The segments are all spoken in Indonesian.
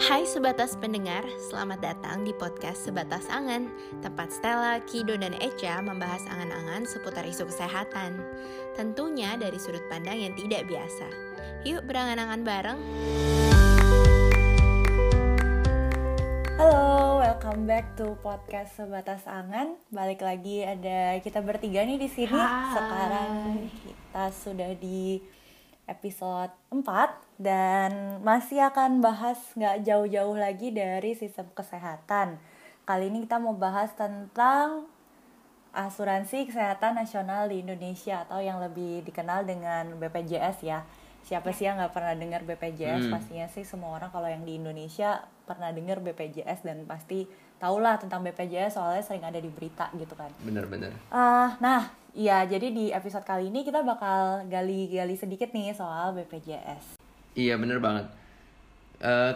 Hai Sebatas pendengar, selamat datang di podcast Sebatas Angan, tempat Stella, Kido, dan Echa membahas angan-angan seputar isu kesehatan. Tentunya dari sudut pandang yang tidak biasa. Yuk berangan-angan bareng. Halo, welcome back to podcast Sebatas Angan. Balik lagi ada kita bertiga nih di sini. Hai. Sekarang kita sudah di episode 4 dan masih akan bahas gak jauh-jauh lagi dari sistem kesehatan. Kali ini kita mau bahas tentang asuransi kesehatan nasional di Indonesia atau yang lebih dikenal dengan BPJS ya. Siapa sih yang gak pernah dengar BPJS? Pastinya sih semua orang kalau yang di Indonesia pernah dengar BPJS dan pasti tahulah tentang BPJS soalnya sering ada di berita gitu kan. Bener-bener. Nah, jadi di episode kali ini kita bakal gali-gali sedikit nih soal BPJS. Iya, bener banget.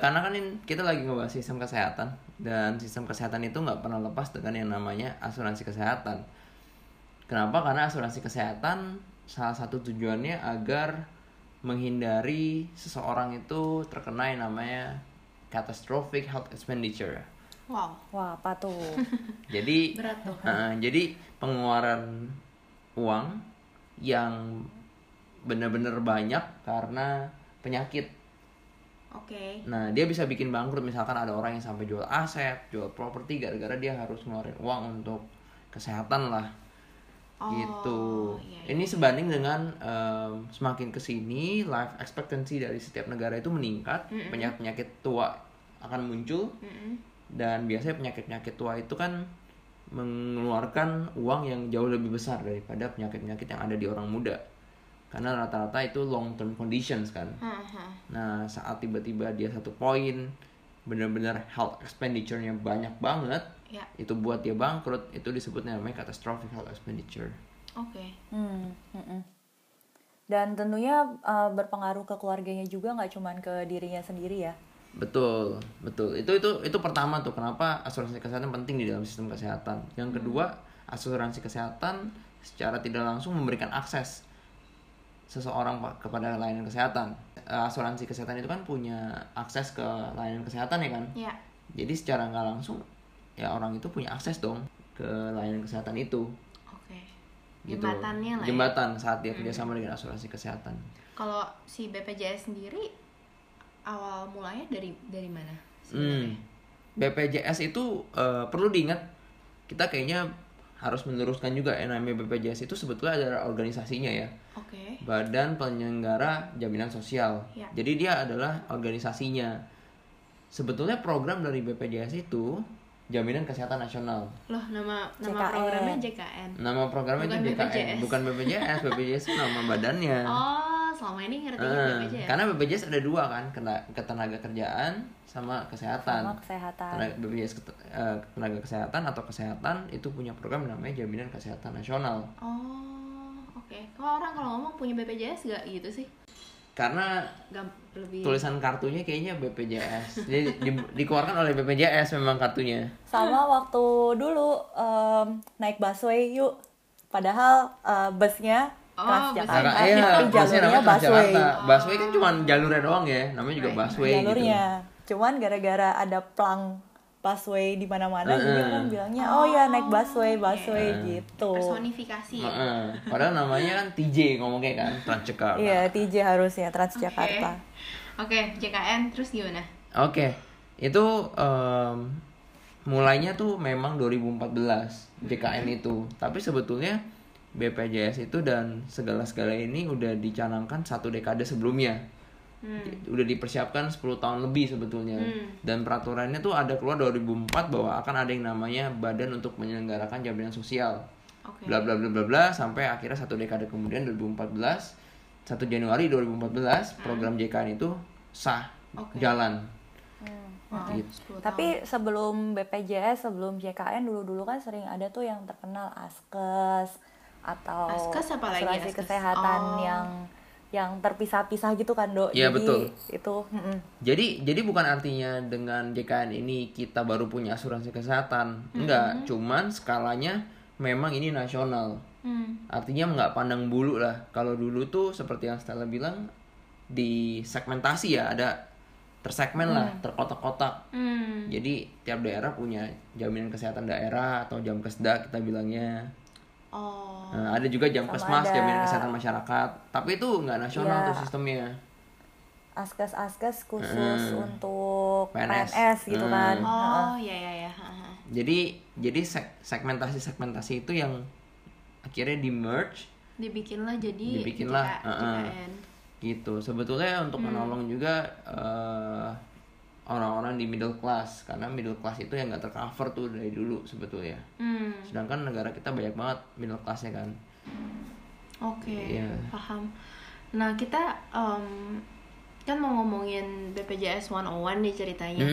Karena kan kita lagi ngebahas sistem kesehatan. Dan sistem kesehatan itu nggak pernah lepas dengan yang namanya asuransi kesehatan. Kenapa? Karena asuransi kesehatan salah satu tujuannya agar menghindari seseorang itu terkena yang namanya catastrophic health expenditure. Wow. Wah, apa tuh? Jadi, berat tuh. Jadi pengeluaran uang yang benar-benar banyak karena penyakit. Oke. Nah, dia bisa bikin bangkrut. Misalkan ada orang yang sampai jual aset, jual properti gara-gara dia harus ngeluarin uang untuk kesehatan lah. Oh, gitu. Iya. Ini sebanding dengan semakin kesini life expectancy dari setiap negara itu meningkat. Penyakit tua akan muncul. Dan biasanya penyakit tua itu kan mengeluarkan uang yang jauh lebih besar daripada penyakit yang ada di orang muda, karena rata-rata itu long term conditions kan. Nah, saat tiba-tiba dia satu poin benar-benar health expenditure-nya banyak banget, ya. Itu buat dia bangkrut, itu disebutnya namanya catastrophic health expenditure. Oke. Dan tentunya berpengaruh ke keluarganya juga, nggak cuma ke dirinya sendiri ya. Betul. Itu pertama tuh kenapa asuransi kesehatan penting di dalam sistem kesehatan. Yang kedua, asuransi kesehatan secara tidak langsung memberikan akses seseorang kepada layanan kesehatan. Asuransi kesehatan itu kan punya akses ke layanan kesehatan ya kan? Iya. Jadi secara nggak langsung ya orang itu punya akses dong ke layanan kesehatan itu. Oke. Gitu. Jembatannya lah. Jembatan saat dia kerjasama dengan asuransi kesehatan. Kalau si BPJS sendiri awal mulanya dari mana sebenarnya? BPJS itu perlu diingat, kita kayaknya harus meneruskan juga yang namanya BPJS itu sebetulnya adalah organisasinya ya. Oke. Badan Penyelenggara Jaminan Sosial. Ya. Jadi dia adalah organisasinya. Sebetulnya program dari BPJS itu Jaminan Kesehatan Nasional. Loh, nama programnya JKN. Nama programnya bukan itu JKN, BPJS. Bukan BPJS. BPJS nama badannya. Oh. Selama ini ngertinya BPJS. Karena BPJS ada dua kan, ketenaga kerjaan sama kesehatan. Sama kesehatan. BPJS ketenaga kesehatan atau kesehatan itu punya program namanya Jaminan Kesehatan Nasional. Oh, oke. Kalau orang kalau ngomong punya BPJS nggak gitu sih? Karena tulisan kartunya kayaknya BPJS. Jadi dikeluarkan oleh BPJS memang kartunya. Sama waktu dulu naik busway yuk, padahal busnya Transjakarta, tapi jalurnya busway. Busway kan cuma jalurnya doang ya, namanya juga busway jalurnya. Gitu. Cuman gara-gara ada plang busway di mana-mana, jadi orang bilangnya ya naik busway gitu. Personifikasi. Padahal namanya kan TJ ngomongnya kan, Transjakarta. Iya, TJ harusnya Transjakarta. Oke, JKN terus gimana? Oke. Itu mulainya tuh memang 2014 JKN itu, tapi sebetulnya BPJS itu dan segala-segala ini udah dicanangkan 1 dekade sebelumnya. Udah dipersiapkan 10 tahun lebih sebetulnya. Dan peraturannya tuh ada keluar 2004 bahwa akan ada yang namanya Badan untuk Menyelenggarakan Jaminan Sosial. Okay. Bla bla bla bla bla sampai akhirnya 1 dekade kemudian 2014 1 Januari 2014 program JKN itu sah. Okay. Jalan. Wow. Gitu. Tapi sebelum BPJS, sebelum JKN dulu-dulu kan sering ada tuh yang terkenal ASKES atau ASKES, asuransi kesehatan yang terpisah-pisah gitu kan, Dok. Ya, jadi betul. Itu, Jadi bukan artinya dengan JKN ini kita baru punya asuransi kesehatan. Enggak, cuman skalanya memang ini nasional. Artinya nggak pandang bulu lah. Kalau dulu tuh seperti yang Stella bilang di segmentasi ya, ada tersegmen lah, terkotak-kotak. Jadi tiap daerah punya jaminan kesehatan daerah atau Jamkesda kita bilangnya. Oh. Nah, ada juga Jamkesmas, jaminan kesehatan masyarakat. Tapi itu nggak nasional tuh sistemnya. ASKES khusus untuk PNS gitu kan. Oh, iya. Jadi segmentasi itu yang akhirnya di-merge, dibikinlah jadi JKN. Gitu. Sebetulnya untuk menolong juga orang-orang di middle class, karena middle class itu yang nggak tercover tuh dari dulu sebetulnya. Sedangkan negara kita banyak banget middle classnya kan. Oke, yeah. Paham. Nah, kita kan mau ngomongin BPJS 101 nih ceritanya.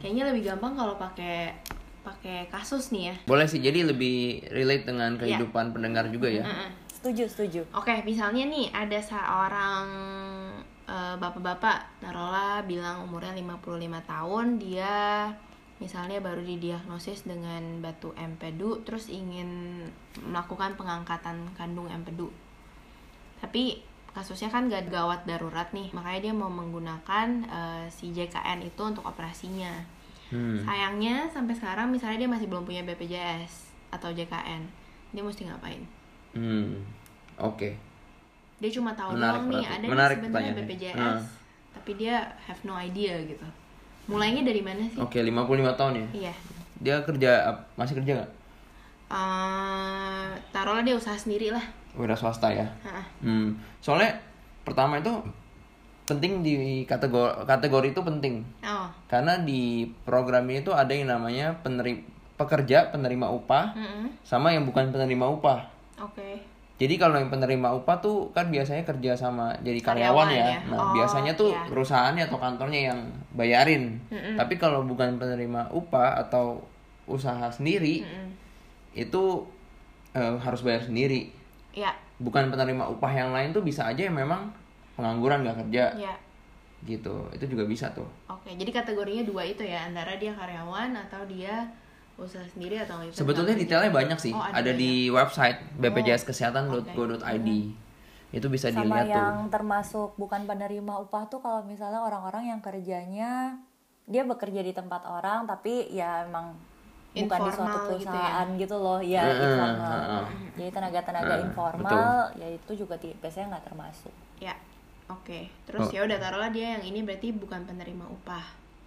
Kayaknya lebih gampang kalau pakai kasus nih ya. Boleh sih, jadi lebih relate dengan kehidupan pendengar juga ya. Setuju. Oke, misalnya nih ada seorang bapak-bapak, Narola bilang umurnya 55 tahun, dia misalnya baru didiagnosis dengan batu empedu, terus ingin melakukan pengangkatan kandung empedu. Tapi kasusnya kan gawat darurat nih, makanya dia mau menggunakan si JKN itu untuk operasinya. Sayangnya sampai sekarang misalnya dia masih belum punya BPJS atau JKN, dia mesti ngapain? Oke. Dia cuma tahu doang nih ada sebenarnya BPJS, tapi dia have no idea gitu. Mulainya dari mana sih? Oke, 55 tahun ya? Iya. Dia masih kerja nggak? Taruhlah dia usaha sendiri lah. Wira swasta ya? Soalnya pertama itu penting di kategori itu penting. Karena di program ini tuh ada yang namanya pekerja penerima upah, sama yang bukan penerima upah. Oke. Jadi kalau yang penerima upah tuh kan biasanya kerja sama jadi karyawan ya. Nah, biasanya tuh perusahaannya atau kantornya yang bayarin. Tapi kalau bukan penerima upah atau usaha sendiri, itu harus bayar sendiri. Ya. Bukan penerima upah yang lain tuh bisa aja yang memang pengangguran nggak kerja. Ya. Gitu, itu juga bisa tuh. Oke, jadi kategorinya dua itu ya, antara dia karyawan atau dia usaha sendiri atau itu. Sebetulnya detailnya banyak sih. Ada di website BPJSKesehatan.go.id. Itu bisa sama dilihat tuh. Sama yang termasuk bukan penerima upah tuh kalau misalnya orang-orang yang kerjanya dia bekerja di tempat orang tapi ya emang bukan informal di suatu perusahaan gitu loh. Ya, informal. Jadi tenaga-tenaga informal ya itu juga biasanya nggak termasuk. Ya. Oke. Terus ya udah taruhlah dia yang ini berarti bukan penerima upah.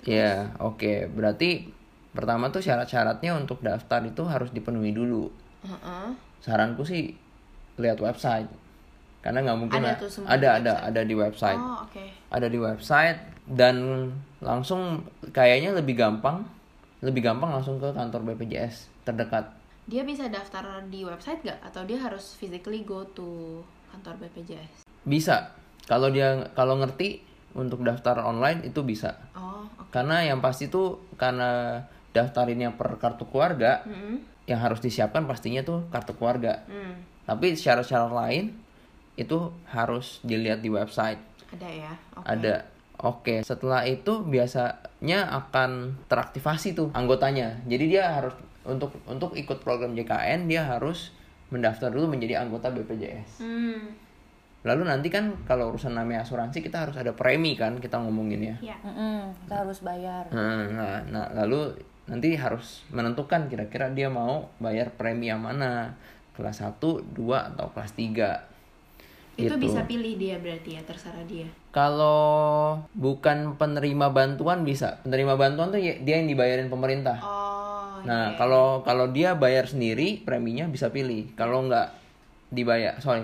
Iya, oke. Berarti pertama tuh syarat-syaratnya untuk daftar itu harus dipenuhi dulu. Saranku sih lihat website, karena nggak mungkin ada di website. Ada di website dan langsung kayaknya lebih gampang langsung ke kantor BPJS terdekat. Dia bisa daftar di website nggak atau dia harus physically go to kantor BPJS? Bisa, kalau ngerti untuk daftar online itu bisa. Karena yang pasti tuh karena daftarinnya per kartu keluarga, yang harus disiapkan pastinya tuh kartu keluarga. Tapi syarat-syarat lain itu harus dilihat di website. Ada ya? Ada. Oke, setelah itu biasanya akan teraktivasi tuh anggotanya. Jadi dia harus untuk ikut program JKN dia harus mendaftar dulu menjadi anggota BPJS. Lalu nanti kan kalau urusan namanya asuransi kita harus ada premi kan kita ngomongin ya. Iya. Kita harus bayar. Nah, lalu nanti harus menentukan kira-kira dia mau bayar premi yang mana, kelas 1, 2 atau kelas 3. Itu bisa pilih dia berarti ya, terserah dia. Kalau bukan penerima bantuan bisa. Penerima bantuan tuh dia yang dibayarin pemerintah. Nah, kalau dia bayar sendiri preminya bisa pilih. Kalau nggak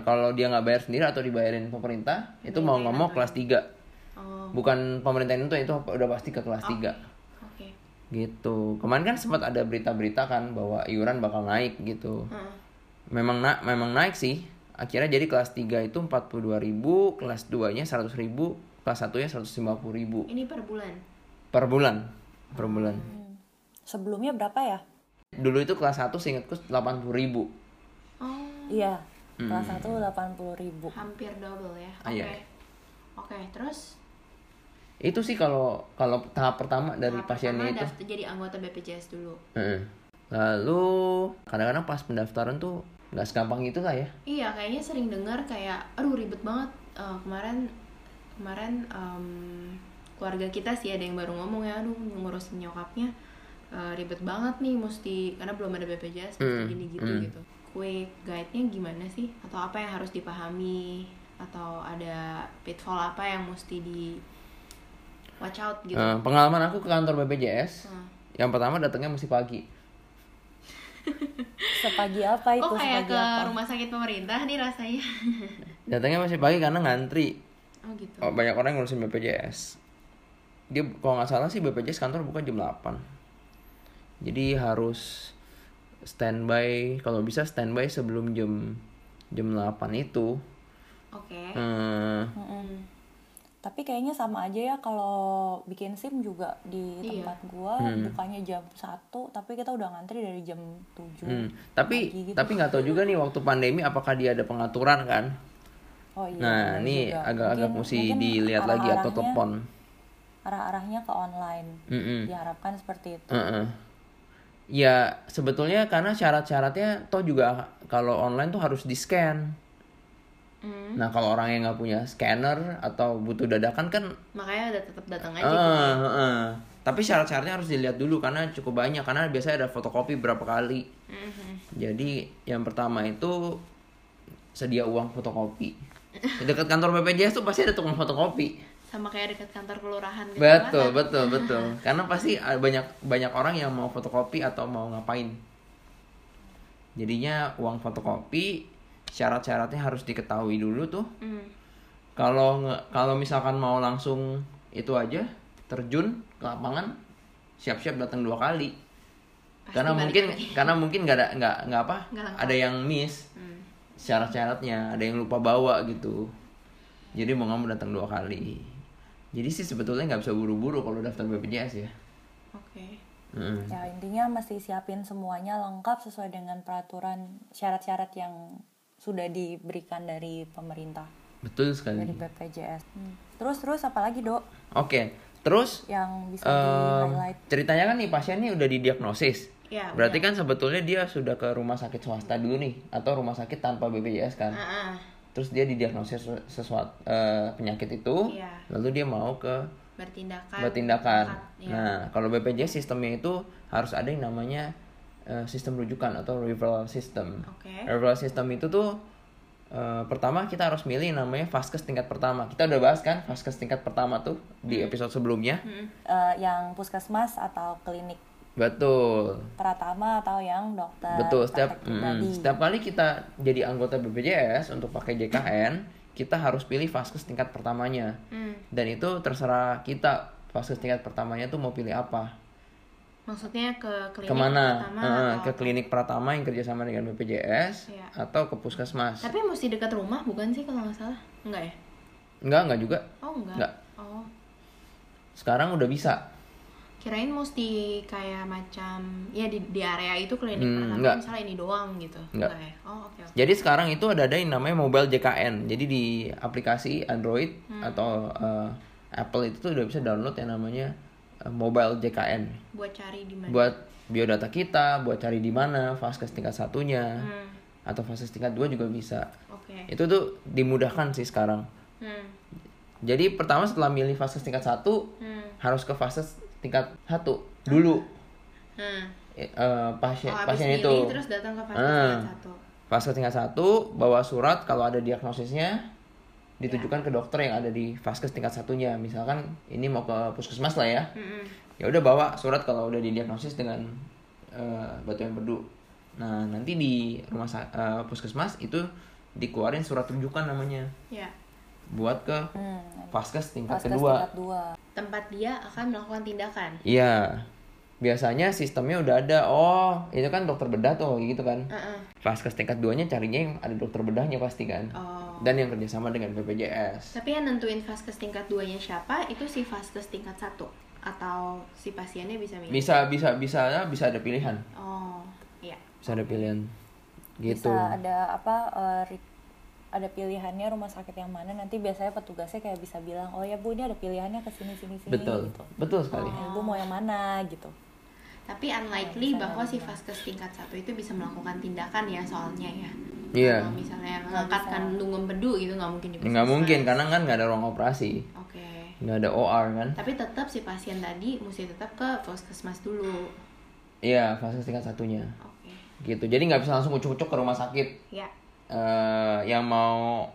kalau dia nggak bayar sendiri atau dibayarin pemerintah, itu mau nggak mau kelas 3. Bukan pemerintah itu udah pasti ke kelas 3. Okay. Gitu. Kemarin kan sempat ada berita-berita kan bahwa iuran bakal naik gitu. Memang naik sih. Akhirnya jadi kelas 3 itu 42.000, kelas 2-nya 100.000, kelas 1-nya 150.000. Ini per bulan. Per bulan. Sebelumnya berapa ya? Dulu itu kelas 1 seingatku 80.000. Iya. Kelas 1 80.000. Hampir double ya. Oke, terus itu sih kalau tahap pertama dari pasiennya itu jadi anggota BPJS dulu. Lalu kadang-kadang pas pendaftaran tuh nggak segampang itu lah ya. Iya, kayaknya sering dengar kayak aduh ribet banget. Kemarin keluarga kita sih ada yang baru ngomong ya, aduh ngurusin nyokapnya ribet banget nih, mesti karena belum ada BPJS mesti gini gitu gitu. Quick guide-nya gimana sih? Atau apa yang harus dipahami? Atau ada pitfall apa yang mesti di watch out gitu? Pengalaman aku ke kantor BPJS, yang pertama datangnya mesti pagi. Sepagi apa itu? Kok kayak ke apa? Rumah sakit pemerintah nih rasanya. Datangnya masih pagi karena ngantri. Oh gitu. Oh, banyak orang yang ngurusin BPJS. Dia kalau nggak salah sih BPJS kantor buka jam 8. Jadi harus standby, kalau bisa standby sebelum jam 8 itu. Oke. Okay. Tapi kayaknya sama aja ya kalau bikin SIM juga di tempat gua bukanya jam 1 tapi kita udah ngantri dari jam 7. Tapi pagi gitu. Tapi nggak tahu juga nih waktu pandemi apakah dia ada pengaturan kan? Oh iya. Nah, ini juga agak-agak mesti dilihat lagi atau telepon. Arah-arahnya ke online. Diharapkan seperti itu. Ya sebetulnya karena syarat-syaratnya toh juga kalau online tuh harus di-scan. Nah kalau orang yang nggak punya scanner atau butuh dadakan kan makanya tetap datang aja gitu. Tapi syarat-syaratnya harus dilihat dulu karena cukup banyak, karena biasanya ada fotokopi berapa kali. Jadi yang pertama itu sedia uang fotokopi. Dekat kantor BPJS tuh pasti ada tukang fotokopi. Sama kayak dekat kantor kelurahan gitu. Betul. Karena pasti banyak orang yang mau fotokopi atau mau ngapain. Jadinya uang fotokopi syarat-syaratnya harus diketahui dulu tuh. Kalau misalkan mau langsung itu aja terjun ke lapangan, siap-siap datang 2 kali. Pasti karena mungkin nggak ada yang miss syarat-syaratnya, ada yang lupa bawa gitu. Jadi mau nggak mau datang 2 kali. Jadi sih sebetulnya nggak bisa buru-buru kalau daftar BPJS ya. Oke. Ya intinya mesti siapin semuanya lengkap sesuai dengan peraturan, syarat-syarat yang sudah diberikan dari pemerintah. Betul sekali. Dari BPJS. Terus apa lagi, Dok? Oke. Terus yang bisa di-highlight. Ceritanya kan nih pasien nih udah didiagnosis. Ya, berarti kan sebetulnya dia sudah ke rumah sakit swasta dulu nih, atau rumah sakit tanpa BPJS kan? Terus dia didiagnosis sesuatu penyakit itu, lalu dia mau ke bertindakan. Nah, kalau BPJS sistemnya itu harus ada yang namanya sistem rujukan atau referral system. Referral system itu tuh pertama kita harus milih namanya vaskes tingkat pertama. Kita udah bahas kan vaskes tingkat pertama tuh di episode sebelumnya. Yang puskesmas atau klinik. Betul. Pratama atau yang dokter. Betul. Setiap kali kita jadi anggota BPJS untuk pakai JKN, kita harus pilih vaskes tingkat pertamanya. Dan itu terserah kita, vaskes tingkat pertamanya tuh mau pilih apa. Maksudnya ke klinik Pratama atau ke klinik Pratama yang kerjasama dengan BPJS atau ke puskesmas. Tapi mesti dekat rumah bukan sih kalau nggak salah? Enggak ya? Enggak juga. Oh enggak. Oh. Sekarang udah bisa. Kirain mesti kayak macam ya di area itu klinik pertama misalnya ini doang gitu. Enggak ya? Oh, okay. Jadi sekarang itu ada yang namanya mobile JKN. Jadi di aplikasi Android atau Apple itu tuh udah bisa download yang namanya mobile JKN. Buat cari di mana? Buat biodata kita, buat cari di mana vaskes tingkat 1-nya atau vaskes tingkat 2 juga bisa. Okay. Itu tuh dimudahkan sih sekarang. Jadi pertama setelah milih vaskes tingkat 1 harus ke vaskes tingkat 1 dulu. Pasien itu terus datang ke vaskes tingkat 1, bawa surat kalau ada diagnosisnya ditujukan ke dokter yang ada di vaskes tingkat 1-nya. Misalkan ini mau ke puskesmas lah ya. Ya udah bawa surat kalau udah didiagnosis dengan batuan empedu. Nah, nanti di rumah puskesmas itu dikeluarin surat rujukan namanya. Buat ke vaskes tingkat kedua. Tempat dia akan melakukan tindakan. Iya. Biasanya sistemnya udah ada. Oh, itu kan dokter bedah tuh gitu kan. Vaskes tingkat 2-nya carinya yang ada dokter bedahnya pasti kan. Oh. Dan yang kerjasama dengan BPJS. Tapi yang nentuin vaskes tingkat 2-nya siapa itu si vaskes tingkat 1 atau si pasiennya bisa milih. Bisa ada pilihan. Oh, iya. Bisa ada pilihan. Gitu. Bisa ada ada pilihannya rumah sakit yang mana, nanti biasanya petugasnya kayak bisa bilang, oh ya bu ini ada pilihannya ke sini betul gitu. Betul sekali. Ibu mau yang mana gitu. Tapi unlikely bahwa si vaskes tingkat 1 itu bisa melakukan tindakan ya soalnya ya. Iya. Kalau misalnya mengangkat kandung empedu gitu nggak mungkin. Nggak mungkin karena kan nggak ada ruang operasi. Oke. nggak ada OR kan. Tapi tetap si pasien tadi mesti tetap ke puskesmas dulu. Iya, puskesmas tingkat satunya. Oke. Gitu, jadi nggak bisa langsung ucuk-ucuk ke rumah sakit. Iya. Yang mau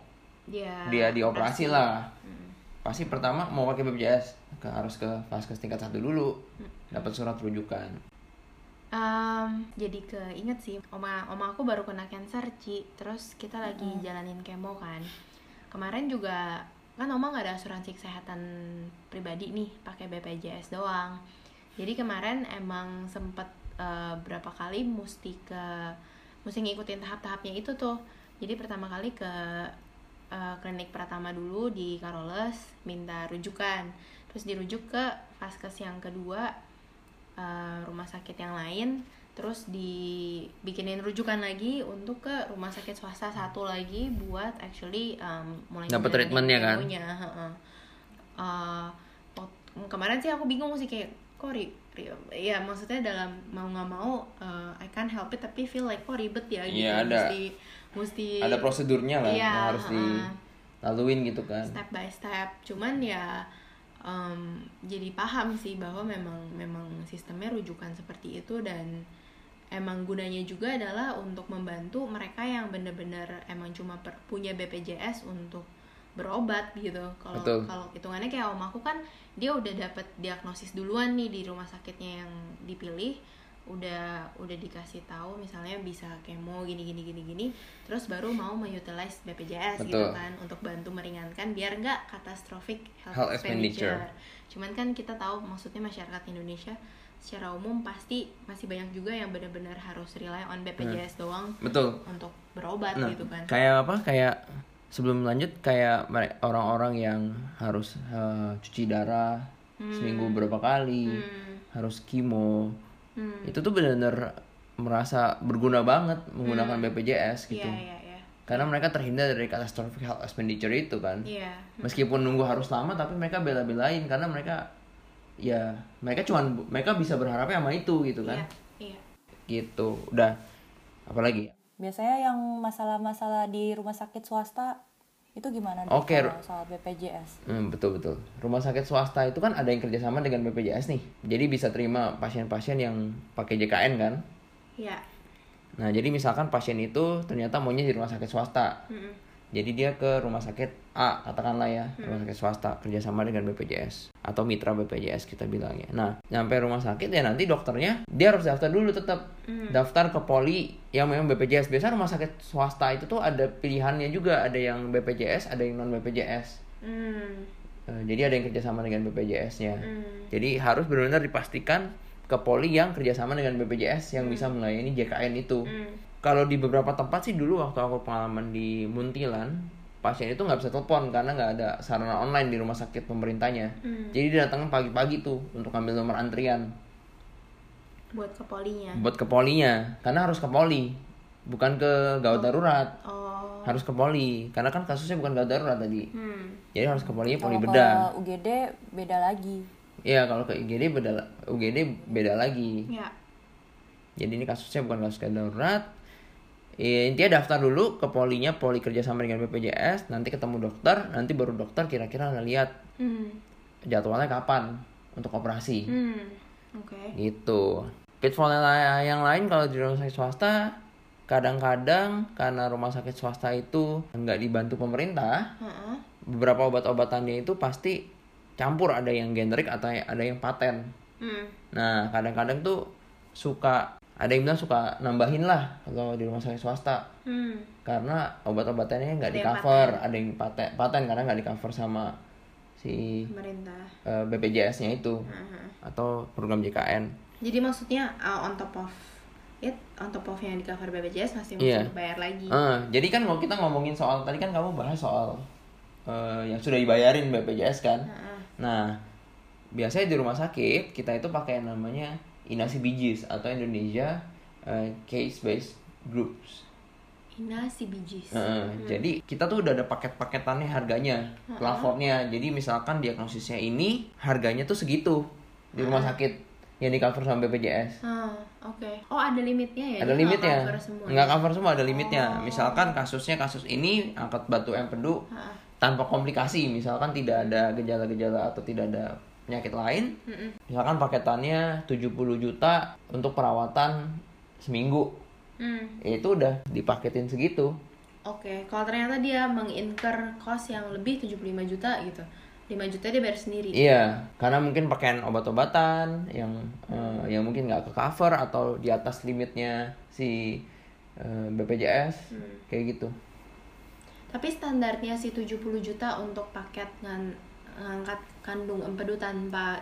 dia dioperasi lah. Pasti pertama mau pakai BPJS harus ke puskesmas tingkat satu dulu, dapat surat rujukan. Jadi keinget sih, oma aku baru kena cancer, Ci. Terus kita lagi jalanin kemo kan. Kemarin juga kan oma gak ada asuransi kesehatan pribadi nih, pakai BPJS doang. Jadi kemarin emang sempet berapa kali mesti ngikutin tahap-tahapnya itu tuh. Jadi pertama kali ke klinik Pratama dulu di Karoles, minta rujukan. Terus dirujuk ke Vaskes yang kedua, rumah sakit yang lain, terus dibikinin rujukan lagi untuk ke rumah sakit swasta satu lagi buat actually mulai dapat treatmentnya kan. Kemarin sih aku bingung sih kayak kok ya maksudnya dalam mau nggak mau I can't help it tapi feel like kok ribet ya gitu. Ya, mesti ada prosedurnya lah yang harus dilaluin gitu kan, step by step. Cuman ya jadi paham sih bahwa memang sistemnya rujukan seperti itu, dan emang gunanya juga adalah untuk membantu mereka yang benar-benar emang cuma punya BPJS untuk berobat gitu. Kalau hitungannya kayak om aku kan dia udah dapat diagnosis duluan nih di rumah sakitnya yang dipilih, udah dikasih tahu misalnya bisa kemo gini, terus baru mau mengutilize BPJS. Betul. Gitu kan, untuk bantu meringankan biar nggak catastrophic health expenditure. Cuman kan kita tahu maksudnya masyarakat Indonesia secara umum pasti masih banyak juga yang benar-benar harus rely on BPJS doang. Betul. Untuk berobat gitu kan. Kayak sebelum lanjut kayak orang-orang yang harus cuci darah seminggu berapa kali, harus kimo. Itu tuh benar-benar merasa berguna banget menggunakan BPJS gitu. Yeah. Karena mereka terhindar dari catastrophic health expenditure itu kan. Yeah. Meskipun nunggu harus lama tapi mereka bela-belain karena mereka bisa berharapnya sama itu gitu kan. Yeah. Gitu. Udah. Apalagi? Biasanya yang masalah-masalah di rumah sakit swasta itu gimana soal BPJS? Betul. Rumah sakit swasta itu kan ada yang kerjasama dengan BPJS nih. Jadi bisa terima pasien-pasien yang pakai JKN kan? Iya. Nah, jadi misalkan pasien itu ternyata maunya di rumah sakit swasta. Mm-mm. Jadi dia ke rumah sakit A, katakanlah ya. Mm-mm. Rumah sakit swasta kerjasama dengan BPJS. Atau mitra BPJS kita bilangnya. Nah, nyampe rumah sakit ya nanti dokternya dia harus daftar dulu tetap. Daftar ke poli yang memang BPJS. Biasanya rumah sakit swasta itu tuh ada pilihannya juga, ada yang BPJS, ada yang non BPJS. Jadi ada yang kerjasama dengan BPJS-nya. Jadi harus benar-benar dipastikan ke poli yang kerjasama dengan BPJS yang bisa melayani JKN itu. Kalau di beberapa tempat sih dulu waktu aku pengalaman di Muntilan, pasien itu nggak bisa telepon karena nggak ada sarana online di rumah sakit pemerintahnya. Jadi dia datang pagi-pagi tuh untuk ambil nomor antrian. Buat ke polinya, karena harus ke poli, bukan ke gawat darurat. Harus ke poli, karena kan kasusnya bukan gawat darurat tadi. Jadi harus ke polinya, poli bedah. Kalau UGD beda lagi. Iya, kalau ke UGD beda lagi. Ya. Jadi ini kasusnya bukan kasus gawat darurat. Intinya daftar dulu ke polinya, poli kerjasama dengan BPJS. Nanti ketemu dokter, nanti baru dokter kira-kira lihat jadwalnya kapan untuk operasi. Okay. Gitu. Pitfallnya yang lain kalau di rumah sakit swasta, kadang-kadang karena rumah sakit swasta itu nggak dibantu pemerintah, beberapa obat-obatannya itu pasti campur, ada yang generik atau ada yang paten. Nah kadang-kadang tuh suka ada yang bilang suka nambahin lah kalau di rumah sakit swasta, karena obat-obatannya nggak di cover, ada yang paten karena nggak di cover sama si pemerintah BPJS-nya itu atau program JKN. Jadi maksudnya on top of yang di cover BPJS masih mesti bayar lagi. Jadi kan kalau kita ngomongin soal tadi kan kamu bahas soal yang sudah dibayarin BPJS kan. Nah, biasanya di rumah sakit kita itu pakai namanya INA CBGs atau Indonesia Case Based Groups. INA CBGs. Jadi kita tuh udah ada paket-paketannya, harganya, plafonnya. Jadi misalkan diagnosisnya ini, harganya tuh segitu di rumah sakit yang di cover sama BPJS. Okay. Oh, ada limitnya ya? Ada limitnya. Nggak cover semua, ada limitnya. Misalkan kasusnya kasus ini, angkat batu empedu, tanpa komplikasi, misalkan tidak ada gejala-gejala atau tidak ada penyakit lain. Misalkan paketannya 70 juta untuk perawatan seminggu. Ya itu udah dipaketin segitu. Oke, kalau ternyata dia meng-incur cost yang lebih 75 juta gitu. 5 juta dia bayar sendiri. Iya, karena mungkin pakaian obat-obatan yang mungkin nggak ke-cover atau di atas limitnya si BPJS, kayak gitu. Tapi standarnya si 70 juta untuk paket ngangkat kandung empedu tanpa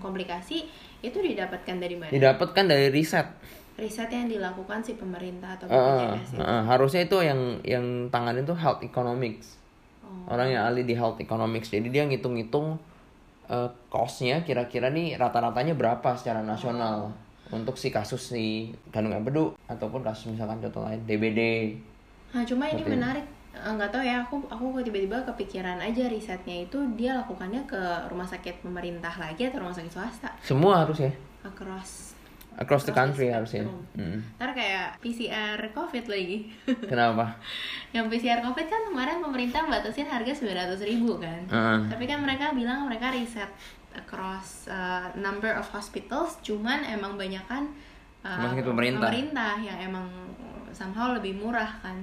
komplikasi itu didapatkan dari mana? Didapatkan dari riset yang dilakukan si pemerintah atau BPJS. Harusnya itu yang tanganin tuh health economics, orang yang ahli di health economics. Jadi dia ngitung-ngitung cost-nya kira-kira nih rata-ratanya berapa secara nasional untuk si kasus si kandung empedu ataupun kasus misalkan contoh lain DBD. Nah, cuma ini menarik. Nggak tahu ya, aku tiba-tiba kepikiran aja risetnya itu dia lakukannya ke rumah sakit pemerintah lagi atau rumah sakit swasta? Semua harus ya. Across the country harusnya. Ntar kayak PCR COVID lagi. Kenapa? Yang PCR COVID kan kemarin pemerintah batasin harga 900.000 kan. Tapi kan mereka bilang mereka riset across number of hospitals, cuman emang banyakan rumah sakit pemerintah yang emang somehow lebih murah kan.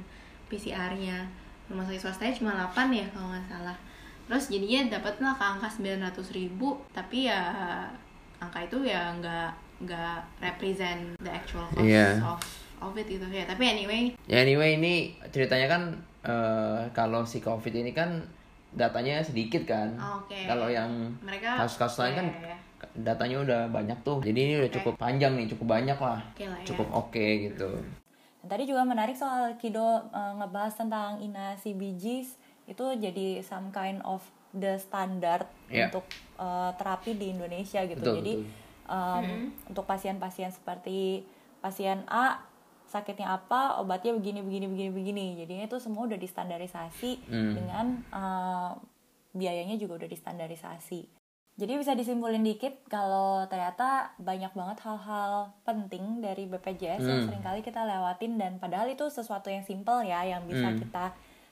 PCR-nya rumah sakit swastanya cuma 8 ya kalau nggak salah. Terus jadinya dapatlah ke angka 900.000, tapi ya angka itu ya nggak represent the actual cost of it gitu ya. Tapi anyway ini ceritanya kan kalau si COVID ini kan datanya sedikit kan. Kalau yang kasus-kasus lain kan datanya udah banyak tuh. Jadi ini udah cukup panjang nih, cukup banyak lah. Cukup gitu. Dan tadi juga menarik soal Kido ngebahas tentang INA CBGs, itu jadi some kind of the standard untuk terapi di Indonesia gitu. Betul, jadi untuk pasien-pasien seperti pasien A sakitnya apa, obatnya begini. Jadinya itu semua udah distandarisasi dengan biayanya juga udah distandarisasi. Jadi bisa disimpulin dikit kalau ternyata banyak banget hal-hal penting dari BPJS yang seringkali kita lewatin, dan padahal itu sesuatu yang simple ya, yang bisa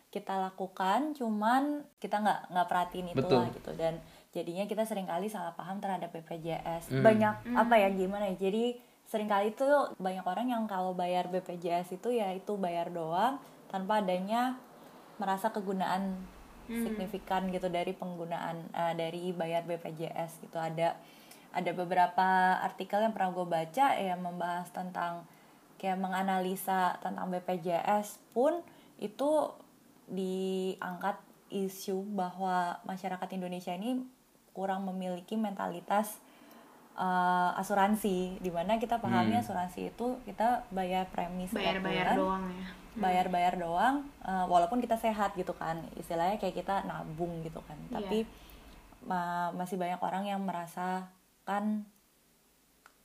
kita lakukan, cuman kita nggak perhatiin itulah gitu, dan jadinya kita seringkali salah paham terhadap BPJS. Jadi seringkali tuh banyak orang yang kalau bayar BPJS itu ya itu bayar doang tanpa adanya merasa kegunaan signifikan gitu dari penggunaan dari bayar BPJS gitu. Ada beberapa artikel yang pernah gue baca yang membahas tentang kayak menganalisa tentang BPJS pun itu diangkat isu bahwa masyarakat Indonesia ini kurang memiliki mentalitas asuransi, dimana kita pahamnya asuransi itu kita bayar premi setiap bulan, bayar doang walaupun kita sehat gitu kan, istilahnya kayak kita nabung gitu kan. Tapi masih banyak orang yang merasakan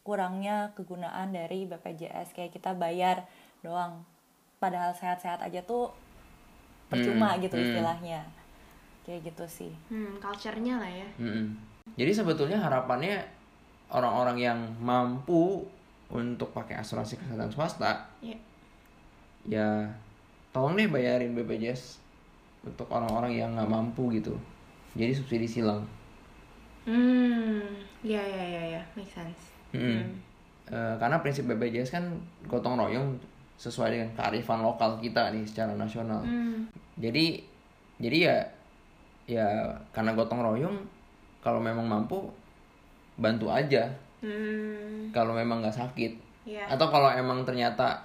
kurangnya kegunaan dari BPJS, kayak kita bayar doang padahal sehat-sehat aja tuh percuma gitu istilahnya, kayak gitu sih. Culture-nya lah ya. Jadi sebetulnya harapannya orang-orang yang mampu untuk pakai asuransi kesehatan swasta, ya tolong deh bayarin BPJS untuk orang-orang yang nggak mampu gitu. Jadi subsidi silang. Ya, make sense. Karena prinsip BPJS kan gotong royong sesuai dengan kearifan lokal kita nih secara nasional. Jadi ya karena gotong royong, kalau memang mampu bantu aja, kalau memang nggak sakit, atau kalau emang ternyata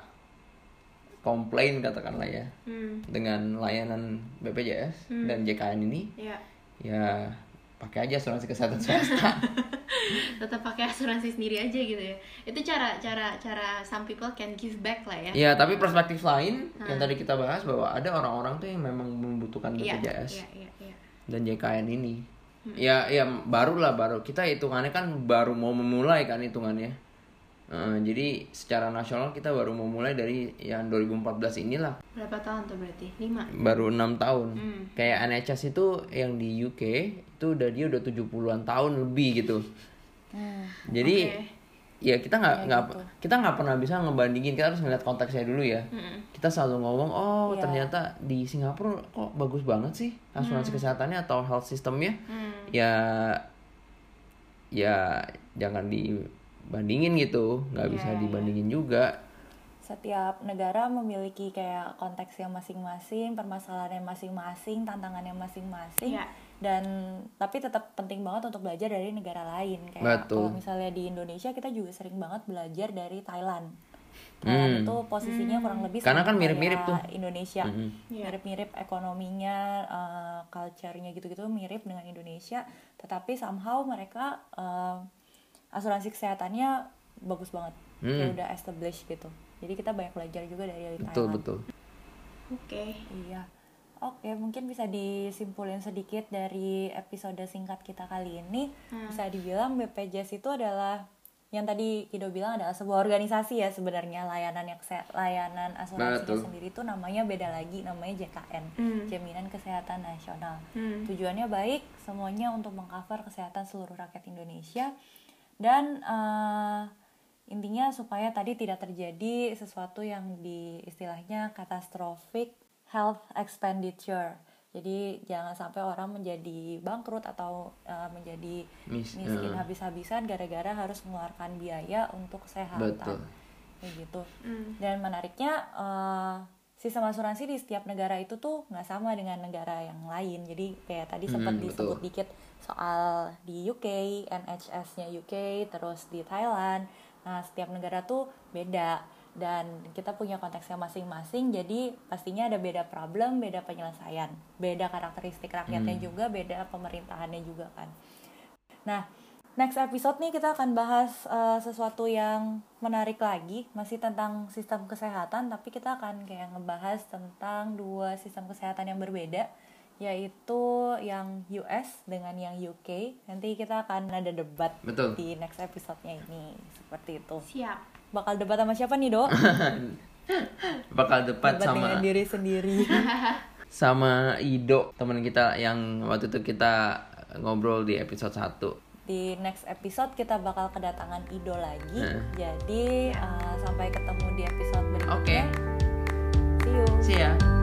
komplain katakanlah ya dengan layanan BPJS dan JKN ini, ya pakai aja asuransi kesehatan swasta. Tetap pakai asuransi sendiri aja gitu ya. Itu cara some people can give back lah ya. Iya, tapi perspektif lain yang tadi kita bahas bahwa ada orang-orang tuh yang memang membutuhkan BPJS dan JKN ini. Ya baru kita hitungannya kan baru mau memulai kan hitungannya. Jadi secara nasional kita baru mau mulai dari yang 2014 inilah. Berapa tahun tuh berarti? 5? Baru 6 tahun. Kayak NHS itu yang di UK itu udah 70-an tahun lebih gitu. Jadi ya kita nggak pernah bisa ngebandingin, kita harus ngeliat konteksnya dulu ya. Kita selalu ngomong ternyata di Singapura kok bagus banget sih asuransi kesehatannya atau health systemnya. Ya jangan dibandingin gitu, nggak bisa dibandingin juga. Setiap negara memiliki kayak konteksnya masing-masing, permasalahannya masing-masing, tantangannya masing-masing. Dan tapi tetap penting banget untuk belajar dari negara lain. Kayak kalau misalnya di Indonesia kita juga sering banget belajar dari Thailand. Thailand itu posisinya kurang lebih karena kan mirip-mirip tuh Indonesia. Mirip-mirip ekonominya, culture-nya gitu-gitu mirip dengan Indonesia, tetapi somehow mereka asuransi kesehatannya bagus banget. Kayak udah established gitu. Jadi kita banyak belajar juga dari Thailand. Betul. Oke, mungkin bisa disimpulin sedikit dari episode singkat kita kali ini. Bisa dibilang BPJS itu adalah yang tadi Kido bilang adalah sebuah organisasi ya sebenarnya, layanan asuransinya sendiri itu namanya beda lagi, namanya JKN, Jaminan Kesehatan Nasional. Tujuannya baik, semuanya untuk meng-cover kesehatan seluruh rakyat Indonesia dan intinya supaya tadi tidak terjadi sesuatu yang di istilahnya catastrophic health expenditure. Jadi jangan sampai orang menjadi bangkrut atau menjadi miskin habis-habisan gara-gara harus mengeluarkan biaya untuk kesehatan. Begitu. Dan menariknya sistem asuransi di setiap negara itu tuh nggak sama dengan negara yang lain. Jadi kayak tadi sempat disebut dikit soal di UK, NHS-nya UK, terus di Thailand. Nah, setiap negara tuh beda. Dan kita punya konteksnya masing-masing, jadi pastinya ada beda problem, beda penyelesaian, beda karakteristik rakyatnya juga, beda pemerintahannya juga kan. Nah, next episode nih kita akan bahas sesuatu yang menarik lagi, masih tentang sistem kesehatan, tapi kita akan kayak ngebahas tentang dua sistem kesehatan yang berbeda, yaitu yang US dengan yang UK. Nanti kita akan ada debat di next episode-nya ini, seperti itu. Siap. Bakal debat sama siapa nih, Dok? Bakal debat sama dengan diri sendiri. Sama Ido, teman kita yang waktu itu kita ngobrol di episode 1. Di next episode kita bakal kedatangan Ido lagi. Jadi sampai ketemu di episode berikutnya. See you. See ya.